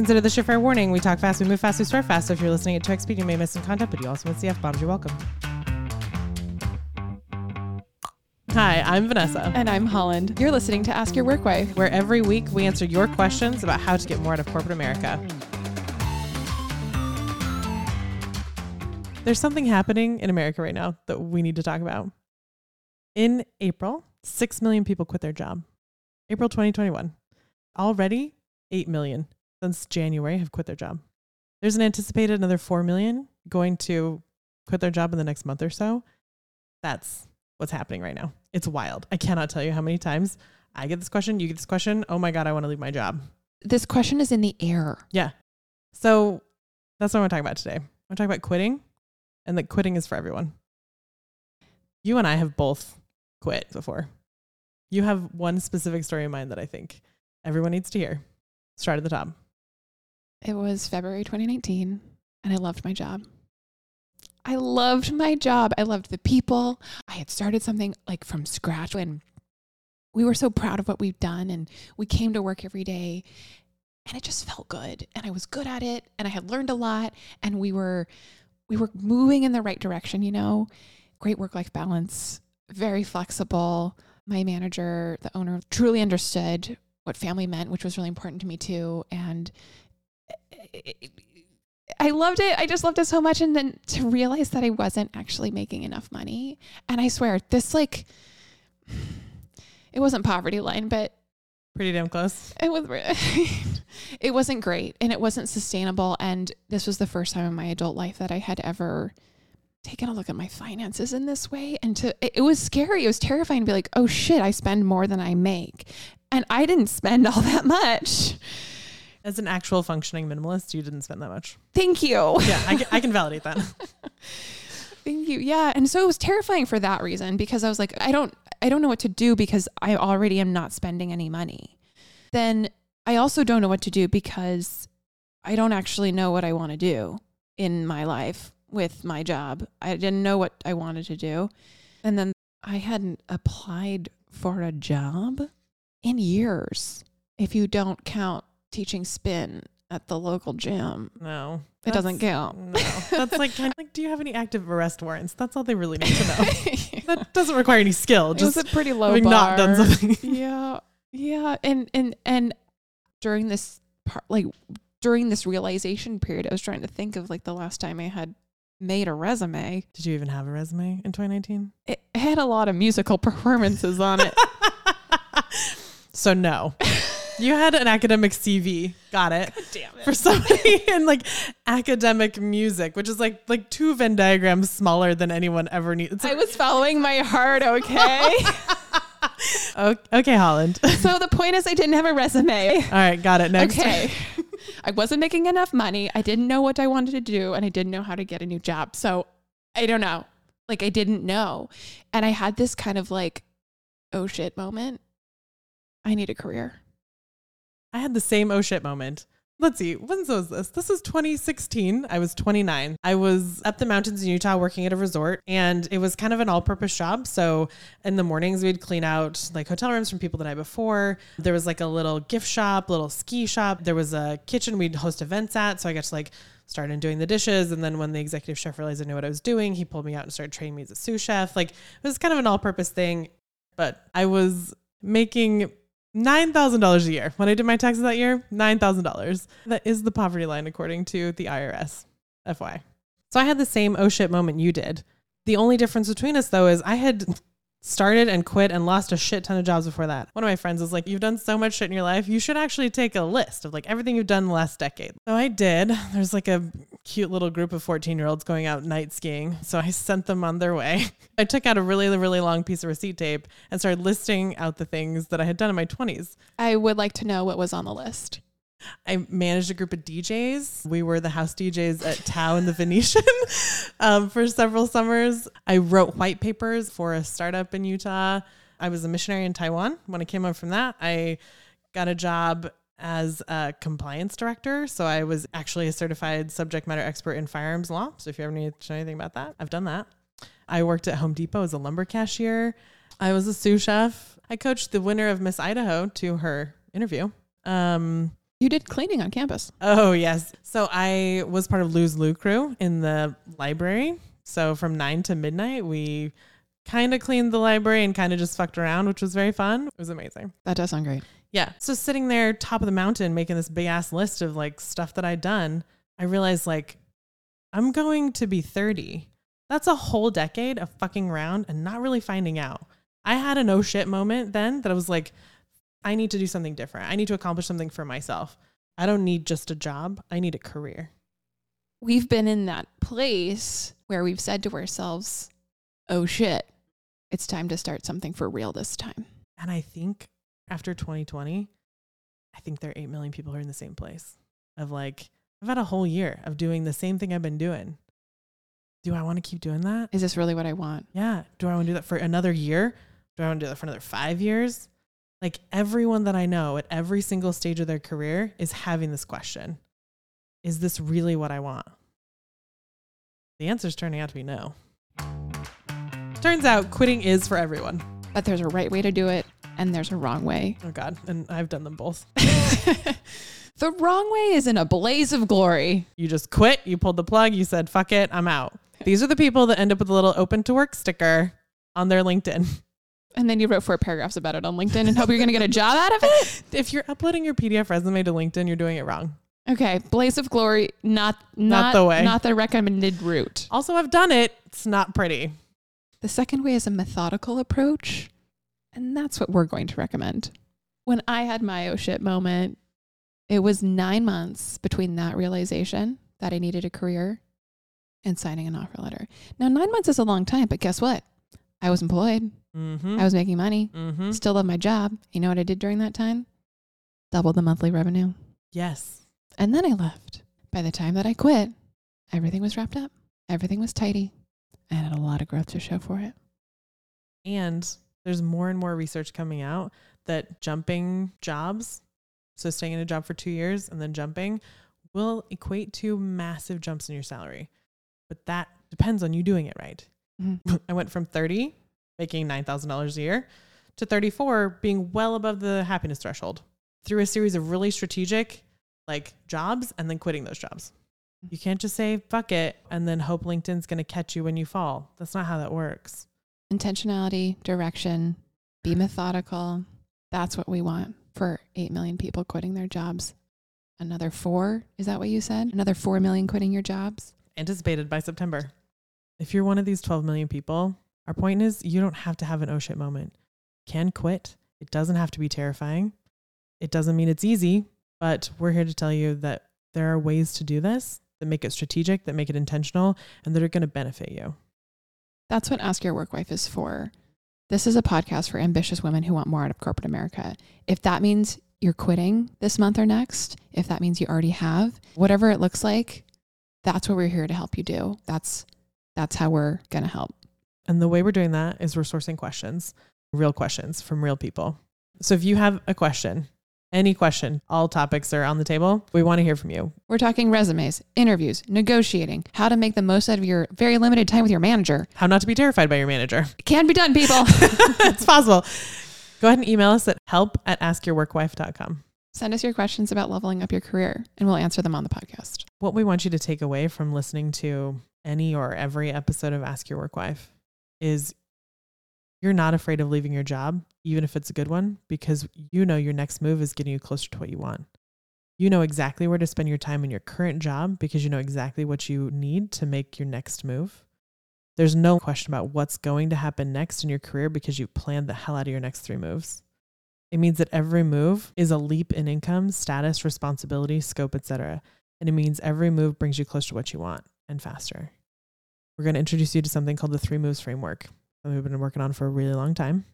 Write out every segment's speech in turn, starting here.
Consider the Shift Air warning. We talk fast, we move fast, we start fast. So if you're listening at 2x speed, you may miss some content, but you also miss the F-bombs. You're welcome. Hi, I'm Vanessa. And I'm Holland. You're listening to Ask Your Work Wife, where every week we answer your questions about how to get more out of corporate America. There's something happening in America right now that we need to talk about. In April, 6 million people quit their job. April 2021. Already, 8 million since January have quit their job. There's an anticipated another 4 million going to quit their job in the next month or so. That's what's happening right now. It's wild. I cannot tell you how many times I get this question. You get this question. Oh my God, I want to leave my job. This question is in the air. Yeah. So that's what we're talking about today. We're talking about quitting and that quitting is for everyone. You and I have both quit before. You have one specific story in mind that I think everyone needs to hear. Start at the top. It was February 2019 and I loved my job. I loved my job. I loved the people. I had started something like from scratch and we were so proud of what we've done and we came to work every day and it just felt good and I was good at it and I had learned a lot and we were moving in the right direction, you know, great work-life balance, very flexible. My manager, the owner, truly understood what family meant, which was really important to me too. And I loved it. I just loved it so much. And then to realize that I wasn't actually making enough money. And I swear this, like, it wasn't poverty line, but pretty damn close. It wasn't great and it wasn't sustainable. And this was the first time in my adult life that I had ever taken a look at my finances in this way. And it was scary. It was terrifying to be like, oh shit, I spend more than I make. And I didn't spend all that much. As an actual functioning minimalist, you didn't spend that much. Thank you. Yeah, I can validate that. Thank you. Yeah. And so it was terrifying for that reason, because I was like, I don't know what to do because I already am not spending any money. Then I also don't know what to do because I don't actually know what I want to do in my life with my job. I didn't know what I wanted to do. And then I hadn't applied for a job in years, if you don't count teaching spin at the local gym. No. It doesn't count. No. That's like, kind of like, do you have any active arrest warrants? That's all they really need to know. Yeah. That doesn't require any skill. Just a pretty low having bar. Not done something. Yeah. Yeah. And during this part, like during this realization period, I was trying to think of like the last time I had made a resume. Did you even have a resume in 2019? It had a lot of musical performances on it. So no. You had an academic CV. Got it. God damn it. For somebody in like academic music, which is like two Venn diagrams smaller than anyone ever needs. It's like, I was following my heart, okay? Okay, Holland. So the point is I didn't have a resume. All right, got it. Next. Okay. I wasn't making enough money. I didn't know what I wanted to do and I didn't know how to get a new job. So I don't know. Like I didn't know. And I had this kind of like, oh shit moment. I need a career. I had the same oh shit moment. Let's see, when was this? This was 2016. I was 29. I was up the mountains in Utah working at a resort and it was kind of an all-purpose job. So in the mornings we'd clean out like hotel rooms from people the night before. There was like a little gift shop, little ski shop. There was a kitchen we'd host events at. So I got to like start in doing the dishes. And then when the executive chef realized I knew what I was doing, he pulled me out and started training me as a sous chef. Like it was kind of an all-purpose thing, but I was making $9,000 a year. When I did my taxes that year, $9,000. That is the poverty line according to the IRS, FYI. So I had the same oh shit moment you did. The only difference between us though is I had started and quit and lost a shit ton of jobs before that. One of my friends was like, you've done so much shit in your life. You should actually take a list of like everything you've done in the last decade. So I did. There's like a cute little group of 14-year-olds going out night skiing. So I sent them on their way. I took out a really, really long piece of receipt tape and started listing out the things that I had done in my 20s. I would like to know what was on the list. I managed a group of DJs. We were the house DJs at Tao and the Venetian for several summers. I wrote white papers for a startup in Utah. I was a missionary in Taiwan. When I came home from that, I got a job as a compliance director. So I was actually a certified subject matter expert in firearms law. So if you ever need to know anything about that, I've done that. I worked at Home Depot as a lumber cashier. I was a sous chef. I coached the winner of Miss Idaho to her interview. You did cleaning on campus. Oh, yes. So I was part of Lou's Lou crew in the library. So from 9 to midnight, we kind of cleaned the library and kind of just fucked around, which was very fun. It was amazing. That does sound great. Yeah. So sitting there top of the mountain, making this big ass list of like stuff that I'd done, I realized like, I'm going to be 30. That's a whole decade of fucking around and not really finding out. I had a no shit moment then that I was like, I need to do something different. I need to accomplish something for myself. I don't need just a job. I need a career. We've been in that place where we've said to ourselves, oh shit, it's time to start something for real this time. And I think after 2020, I think there are 8 million people who are in the same place of like, I've had a whole year of doing the same thing I've been doing. Do I want to keep doing that? Is this really what I want? Yeah. Do I want to do that for another year? Do I want to do that for another 5 years? Like everyone that I know at every single stage of their career is having this question. Is this really what I want? The answer is turning out to be no. Turns out quitting is for everyone. But there's a right way to do it and there's a wrong way. Oh God. And I've done them both. The wrong way is in a blaze of glory. You just quit. You pulled the plug. You said, fuck it. I'm out. These are the people that end up with a little open to work sticker on their LinkedIn. And then you wrote 4 paragraphs about it on LinkedIn and hope you're going to get a job out of it? If you're uploading your PDF resume to LinkedIn, you're doing it wrong. Okay. Blaze of glory, not the way. Not the recommended route. Also, I've done it. It's not pretty. The second way is a methodical approach. And that's what we're going to recommend. When I had my oh shit moment, it was 9 months between that realization that I needed a career and signing an offer letter. Now, 9 months is a long time, but guess what? I was employed. Mm-hmm. I was making money. Mm-hmm. Still love my job. You know what I did during that time? Doubled the monthly revenue. Yes. And then I left. By the time that I quit, everything was wrapped up. Everything was tidy. I had a lot of growth to show for it. And there's more and more research coming out that jumping jobs, so staying in a job for 2 years and then jumping, will equate to massive jumps in your salary. But that depends on you doing it right. Mm-hmm. I went from 30 making $9,000 a year to 34 being well above the happiness threshold through a series of really strategic like jobs and then quitting those jobs. You can't just say fuck it and then hope LinkedIn's going to catch you when you fall. That's not how that works. Intentionality, direction, be methodical. That's what we want for 8 million people quitting their jobs. Another 4, is that what you said? Another 4 million quitting your jobs? Anticipated by September. If you're one of these 12 million people, our point is you don't have to have an oh shit moment. You can quit. It doesn't have to be terrifying. It doesn't mean it's easy, but we're here to tell you that there are ways to do this that make it strategic, that make it intentional, and that are going to benefit you. That's what Ask Your Work Wife is for. This is a podcast for ambitious women who want more out of corporate America. If that means you're quitting this month or next, if that means you already have, whatever it looks like, that's what we're here to help you do. That's how we're going to help. And the way we're doing that is we're sourcing questions, real questions from real people. So if you have a question, any question, all topics are on the table. We want to hear from you. We're talking resumes, interviews, negotiating, how to make the most out of your very limited time with your manager. How not to be terrified by your manager. It can be done, people. It's possible. Go ahead and email us at help@askyourworkwife.com. Send us your questions about leveling up your career and we'll answer them on the podcast. What we want you to take away from listening to any or every episode of Ask Your Work Wife is you're not afraid of leaving your job, even if it's a good one, because you know your next move is getting you closer to what you want. You know exactly where to spend your time in your current job because you know exactly what you need to make your next move. There's no question about what's going to happen next in your career because you've planned the hell out of your next 3 moves. It means that every move is a leap in income, status, responsibility, scope, etc. And it means every move brings you closer to what you want and faster. We're going to introduce you to something called the 3 Moves Framework that we've been working on for a really long time.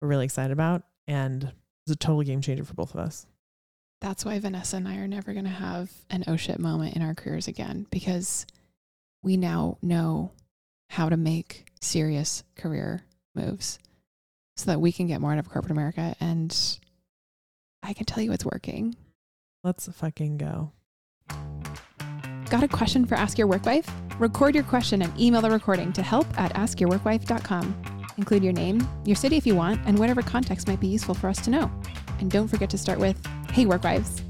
We're really excited about, and it's a total game changer for both of us. That's why Vanessa and I are never going to have an oh shit moment in our careers again, because we now know how to make serious career moves so that we can get more out of corporate America. And I can tell you it's working. Let's fucking go. Got a question for Ask Your Work Wife? Record your question and email the recording to help@askyourworkwife.com. Include your name, your city if you want, and whatever context might be useful for us to know. And don't forget to start with, hey, work wives.